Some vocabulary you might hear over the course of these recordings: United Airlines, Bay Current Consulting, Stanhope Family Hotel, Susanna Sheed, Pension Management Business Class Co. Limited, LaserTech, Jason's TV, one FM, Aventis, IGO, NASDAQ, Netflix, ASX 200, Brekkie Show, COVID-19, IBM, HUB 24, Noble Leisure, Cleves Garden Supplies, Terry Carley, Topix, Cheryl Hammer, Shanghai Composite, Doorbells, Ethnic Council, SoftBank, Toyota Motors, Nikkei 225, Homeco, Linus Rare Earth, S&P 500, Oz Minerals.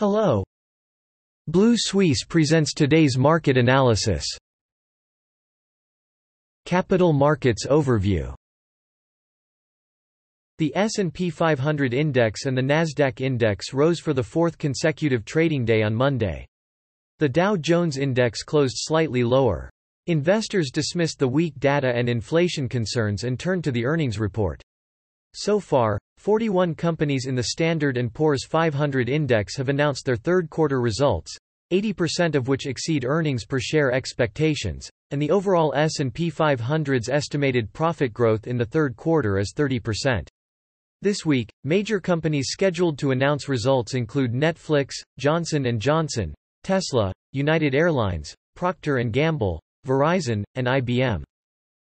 Hello. Blue Suisse presents today's market analysis. Capital Markets Overview. The S&P 500 Index and the NASDAQ Index rose for the fourth consecutive trading day on Monday. The Dow Jones Index closed slightly lower. Investors dismissed the weak data and inflation concerns and turned to the earnings report. So far, 41 companies in the Standard & Poor's 500 Index have announced their third-quarter results, 80% of which exceed earnings per share expectations, and the overall S&P 500's estimated profit growth in the third quarter is 30%. This week, major companies scheduled to announce results include Netflix, Johnson & Johnson, Tesla, United Airlines, Procter & Gamble, Verizon, and IBM.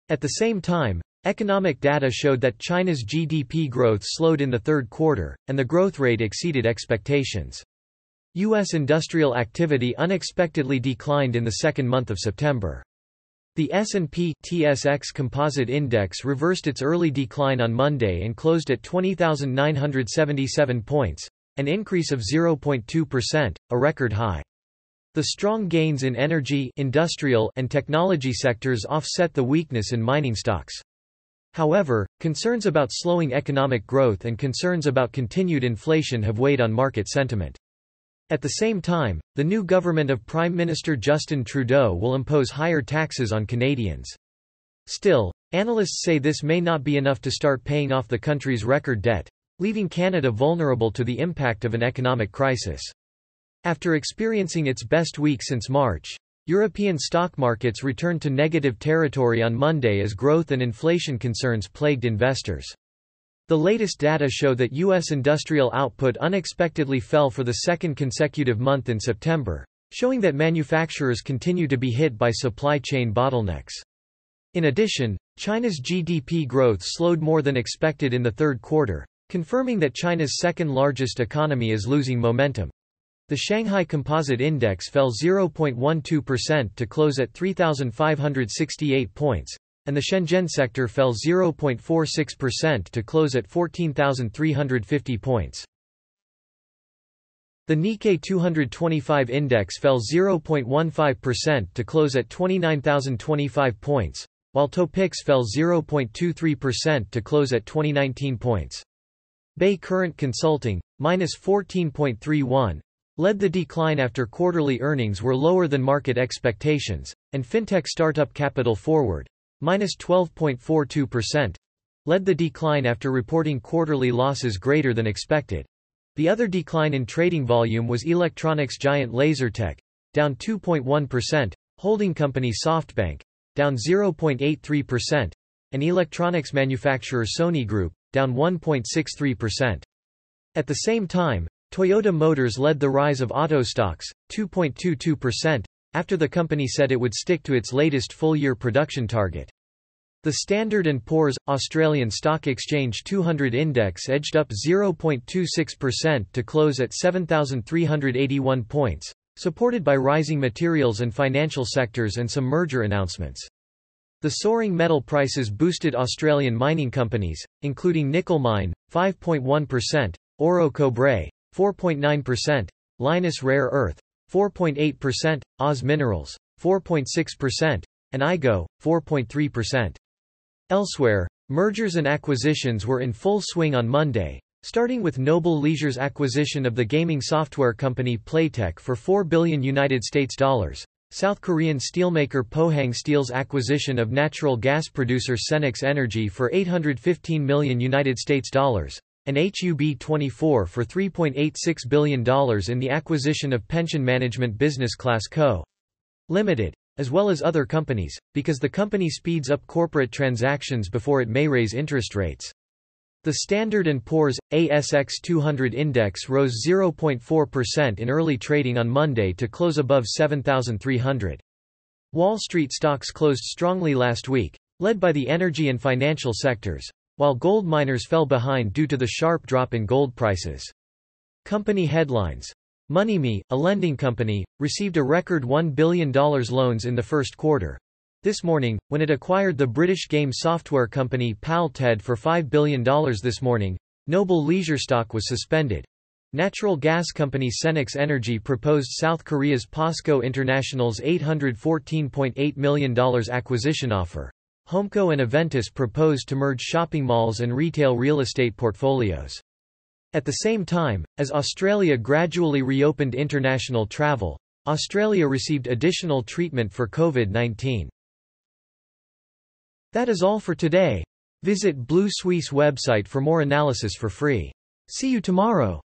At the same time, economic data showed that China's GDP growth slowed in the third quarter, and the growth rate exceeded expectations. U.S. industrial activity unexpectedly declined in the second month of September. The S&P/TSX Composite Index reversed its early decline on Monday and closed at 20,977 points, an increase of 0.2%, a record high. The strong gains in energy, industrial, and technology sectors offset the weakness in mining stocks. However, concerns about slowing economic growth and concerns about continued inflation have weighed on market sentiment. At the same time, the new government of Prime Minister Justin Trudeau will impose higher taxes on Canadians. Still, analysts say this may not be enough to start paying off the country's record debt, leaving Canada vulnerable to the impact of an economic crisis. After experiencing its best week since March, European stock markets returned to negative territory on Monday as growth and inflation concerns plagued investors. The latest data show that U.S. industrial output unexpectedly fell for the second consecutive month in September, showing that manufacturers continue to be hit by supply chain bottlenecks. In addition, China's GDP growth slowed more than expected in the third quarter, confirming that China's second-largest economy is losing momentum. The Shanghai Composite Index fell 0.12% to close at 3,568 points, and the Shenzhen sector fell 0.46% to close at 14,350 points. The Nikkei 225 index fell 0.15% to close at 29,025 points, while Topix fell 0.23% to close at 2019 points. Bay Current Consulting, minus 14.31%, led the decline after quarterly earnings were lower than market expectations, and fintech startup Capital Forward, minus 12.42%, led the decline after reporting quarterly losses greater than expected. The other decline in trading volume was electronics giant LaserTech, down 2.1%, holding company SoftBank, down 0.83%, and electronics manufacturer Sony Group, down 1.63%. At the same time, Toyota Motors led the rise of auto stocks, 2.22%, after the company said it would stick to its latest full-year production target. The Standard & Poor's, Australian Stock Exchange 200 Index edged up 0.26% to close at 7,381 points, supported by rising materials and financial sectors and some merger announcements. The soaring metal prices boosted Australian mining companies, including Nickel Mine, 5.1%, Orocobre, 4.9%, Linus Rare Earth, 4.8%, Oz Minerals, 4.6%, and IGO, 4.3%. Elsewhere, mergers and acquisitions were in full swing on Monday, starting with Noble Leisure's acquisition of the gaming software company Playtech for $4 billion, South Korean steelmaker Pohang Steel's acquisition of natural gas producer Senex Energy for $815 million, and HUB 24 for $3.86 billion in the acquisition of Pension Management Business Class Co. Limited, as well as other companies, because the company speeds up corporate transactions before it may raise interest rates. The Standard & Poor's, ASX 200 Index rose 0.4% in early trading on Monday to close above 7,300. Wall Street stocks closed strongly last week, led by the energy and financial sectors, while gold miners fell behind due to the sharp drop in gold prices. Company headlines. MoneyMe, a lending company, received a record $1 billion loans in the first quarter this morning, when it acquired the British game software company Playtech for $5 billion this morning. Noble Leisure stock was suspended. Natural gas company Senex Energy proposed South Korea's POSCO International's $814.8 million acquisition offer. HomeCo and Aventis proposed to merge shopping malls and retail real estate portfolios. At the same time, as Australia gradually reopened international travel, Australia received additional treatment for COVID-19. That is all for today. Visit Blue Suisse website for more analysis for free. See you tomorrow.